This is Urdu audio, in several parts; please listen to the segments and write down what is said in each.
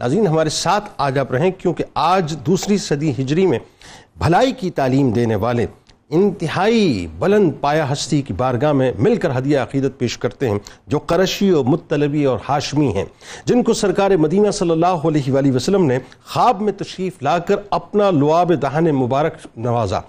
ناظرین ہمارے ساتھ آج آپ رہیں کیونکہ آج دوسری صدی ہجری میں بھلائی کی تعلیم دینے والے انتہائی بلند پایا ہستی کی بارگاہ میں مل کر ہدیہ عقیدت پیش کرتے ہیں جو قرشی و مطلبی اور ہاشمی ہیں، جن کو سرکار مدینہ صلی اللہ علیہ وآلہ وسلم نے خواب میں تشریف لا کر اپنا لعاب دہن مبارک نوازا،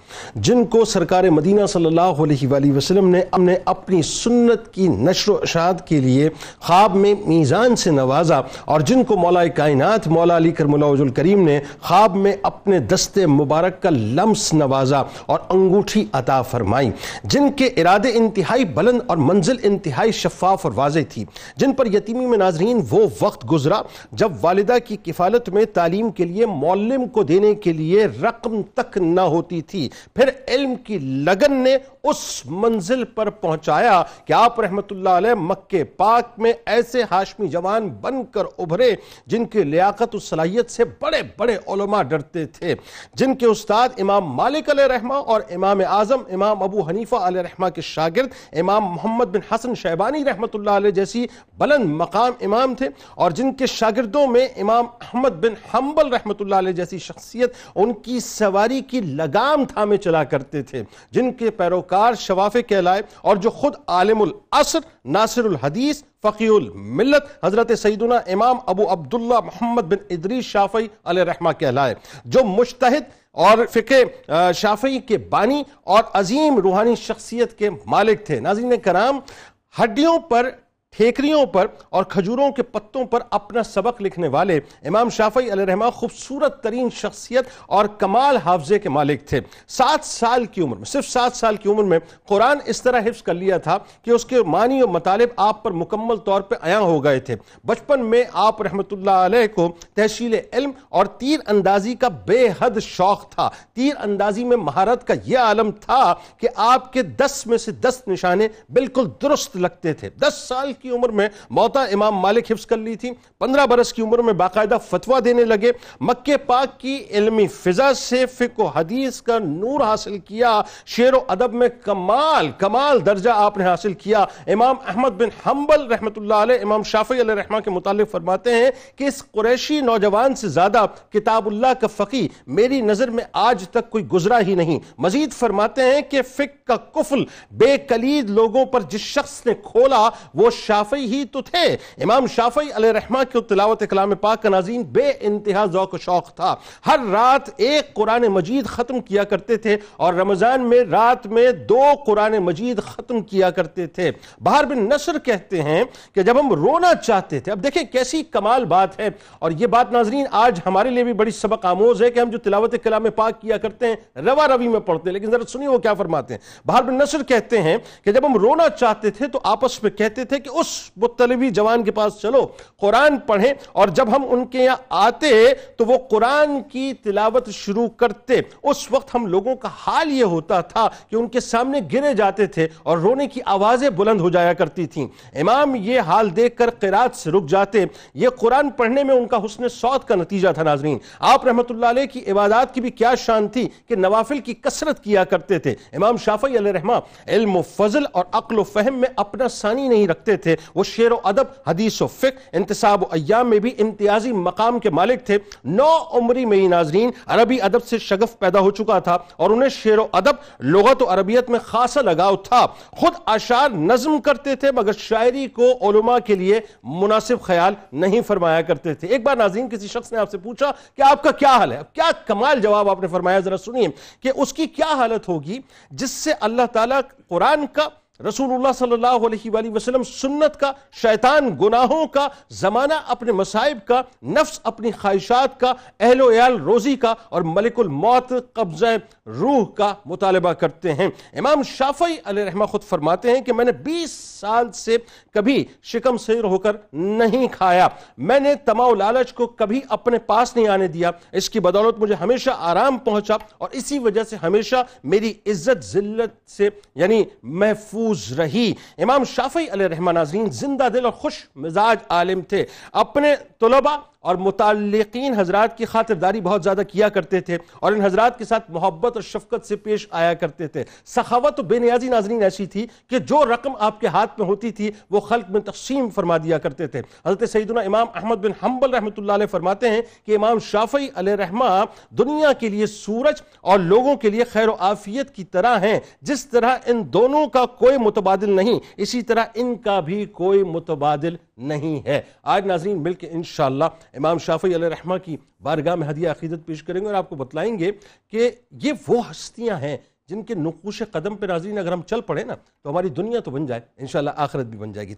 جن کو سرکار مدینہ صلی اللہ علیہ وآلہ وسلم نے اپنی سنت کی نشر و اشاعت کے لیے خواب میں میزان سے نوازا، اور جن کو مولا کائنات مولا علی کرم وجہ الکریم نے خواب میں اپنے دست مبارک کا لمس نوازا اور انگوٹھ عطا فرمائی، جن کے ارادے انتہائی بلند اور منزل انتہائی شفاف اور واضح تھی، جن پر یتیمی میں ناظرین وہ وقت گزرا جب والدہ کی کفالت میں تعلیم کے لیے معلم کو دینے کے لیے رقم تک نہ ہوتی تھی، پھر علم کی لگن نے اس منزل پر پہنچایا کہ آپ رحمت اللہ علیہ مکہ پاک میں ایسے ہاشمی جوان بن کر ابھرے جن کی لیاقت و صلاحیت سے بڑے بڑے علماء ڈرتے تھے، جن کے استاد امام مالک علیہ رحمہ اور امام اعظم امام ابو حنیفہ علیہ رحمہ کے شاگرد امام محمد بن حسن شیبانی رحمت اللہ علیہ جیسی بلند مقام امام تھے، اور جن کے شاگردوں میں امام احمد بن حنبل رحمت اللہ علیہ جیسی شخصیت ان کی سواری کی لگام تھامے چلا کرتے تھے، جن کے پیروکار شوافع کہلائے اور جو خود عالم العصر ناصر الحدیث فقیہ الملت حضرت سیدنا امام ابو عبداللہ محمد بن ادریس شافعی علیہ رحمہ کہلائے، جو مجتہد اور فقہ شافعی کے بانی اور عظیم روحانی شخصیت کے مالک تھے۔ ناظرین کرام، ہڈیوں پر، ٹھیکریوں پر اور کھجوروں کے پتوں پر اپنا سبق لکھنے والے امام شافعی علیہ رحمہ خوبصورت ترین شخصیت اور کمال حافظے کے مالک تھے۔ 7 سال کی عمر میں، صرف 7 سال کی عمر میں قرآن اس طرح حفظ کر لیا تھا کہ اس کے معنی و مطالب آپ پر مکمل طور پہ عیاں ہو گئے تھے۔ بچپن میں آپ رحمت اللہ علیہ کو تحصیل علم اور تیر اندازی کا بے حد شوق تھا۔ تیر اندازی میں مہارت کا یہ عالم تھا کہ آپ کے 10 میں سے 10 نشانے بالکل درست لگتے تھے۔ 10 سال کی عمر میں مؤتا امام مالک حفظ کر لی تھی۔ 15 برس کی عمر میں باقاعدہ فتویٰ دینے لگے۔ مکہ پاک کی علمی فضا سے فقہ و حدیث کا نور حاصل کیا۔ شعر و ادب میں کمال درجہ آپ نے حاصل کیا۔ امام احمد بن حنبل رحمت اللہ علیہ امام شافعی علیہ رحمہ کے متعلق فرماتے ہیں کہ اس قریشی نوجوان سے زیادہ کتاب اللہ کا فقی میری نظر میں آج تک کوئی گزرا ہی نہیں۔ مزید فرماتے ہیں کہ فقہ کا قفل بے کلید لوگوں پر جس شخص نے کھولا وہ شافعی ہی تو تھے۔ امام شافعی علیہ رحمہ کی تلاوت کلام پاک کا ناظرین بے انتہا ذوق و شوق تھا۔ ہر رات ایک قرآن مجید ختم کیا کرتے تھے اور رمضان میں رات میں 2 قرآن مجید ختم کیا کرتے تھے۔ بحر بن نصر کہتے ہیں کہ جب ہم رونا چاہتے تھے، اب دیکھیں کیسی کمال بات ہے، اور یہ بات ناظرین آج ہمارے لیے بھی بڑی سبق آموز ہے کہ ہم جو تلاوت کلام پاک کیا کرتے ہیں روا روی میں پڑھتے ہیں، لیکن ذرا سنیے وہ کیا فرماتے ہیں۔ بحر بن نصر کہتے ہیں کہ جب ہم رونا چاہتے تھے تو آپس میں کہتے تھے کہ اس مطلبی جوان کے پاس چلو قرآن پڑھیں، اور جب ہم ان کے یہاں آتے تو وہ قرآن کی تلاوت شروع کرتے۔ اس وقت ہم لوگوں کا حال یہ ہوتا تھا کہ ان کے سامنے گرے جاتے تھے اور رونے کی آوازیں بلند ہو جایا کرتی تھیں۔ امام یہ حال دیکھ کر قرات سے رک جاتے۔ یہ قرآن پڑھنے میں ان کا حسن صوت کا نتیجہ تھا۔ ناظرین آپ رحمت اللہ علیہ کی عبادات کی بھی کیا شان تھی کہ نوافل کی کثرت کیا کرتے تھے۔ امام شافعی علیہ رحمہ علم و فضل اور عقل و فہم میں اپنا ثانی نہیں رکھتے تھے۔ وہ شعر و ادب، حدیث و فقہ، انتصاب و ایام میں بھی امتیازی مقام کے مالک تھے۔ 9 عمری میں ہی ناظرین عربی ادب سے شغف پیدا ہو چکا تھا اور انہیں شعر و ادب، لغت و عربیت میں خاصا لگاؤ تھا۔ خود اشعار نظم کرتے تھے مگر شاعری کو علماء کے لیے مناسب خیال نہیں فرمایا کرتے تھے۔ ایک بار ناظرین کسی شخص نے آپ سے پوچھا کہ آپ کا کیا حال ہے، کیا کمال جواب آپ نے فرمایا، ذرا سنیے کہ اس کی کیا حالت ہوگی جس سے اللہ تعالیٰ قرآن کا، رسول اللہ صلی اللہ علیہ وآلہ وسلم سنت کا، شیطان گناہوں کا، زمانہ اپنے مصائب کا، نفس اپنی خواہشات کا، اہل و عیال روزی کا اور ملک الموت قبضہ روح کا مطالبہ کرتے ہیں۔ امام شافعی علیہ رحمہ خود فرماتے ہیں کہ میں نے 20 سال سے کبھی شکم سیر ہو کر نہیں کھایا، میں نے طمع و لالچ کو کبھی اپنے پاس نہیں آنے دیا، اس کی بدولت مجھے ہمیشہ آرام پہنچا اور اسی وجہ سے ہمیشہ میری عزت ذلت سے یعنی محفوظ رہی۔ امام شافعی علیہ رحمہ ناظرین زندہ دل اور خوش مزاج عالم تھے۔ اپنے طلبہ اور متعلقین حضرات کی خاطرداری بہت زیادہ کیا کرتے تھے اور ان حضرات کے ساتھ محبت اور شفقت سے پیش آیا کرتے تھے. سخاوت و بے نیازی ناظرین ایسی تھی کہ جو رقم آپ کے ہاتھ میں ہوتی تھی وہ خلق میں تقسیم فرما دیا کرتے تھے. حضرت سیدنا امام احمد بن حنبل رحمۃ اللہ علیہ فرماتے ہیں کہ امام شافعی علیہ رحمہ دنیا کے لیے سورج اور لوگوں کے لیے خیر و عافیت کی طرح ہیں. جس طرح ان دونوں کا کوئی متبادل نہیں اسی طرح ان کا بھی کوئی متبادل نہیں ہے. آج ناظرین مل کے انشاءاللہ امام شافعی علیہ رحمہ کی بارگاہ میں ہدیہ عقیدت پیش کریں گے اور آپ کو بتلائیں گے کہ یہ وہ ہستیاں ہیں جن کے نقوش قدم پہ ناظرین اگر ہم چل پڑے نا تو ہماری دنیا تو بن جائے انشاءاللہ آخرت بھی بن جائے گی.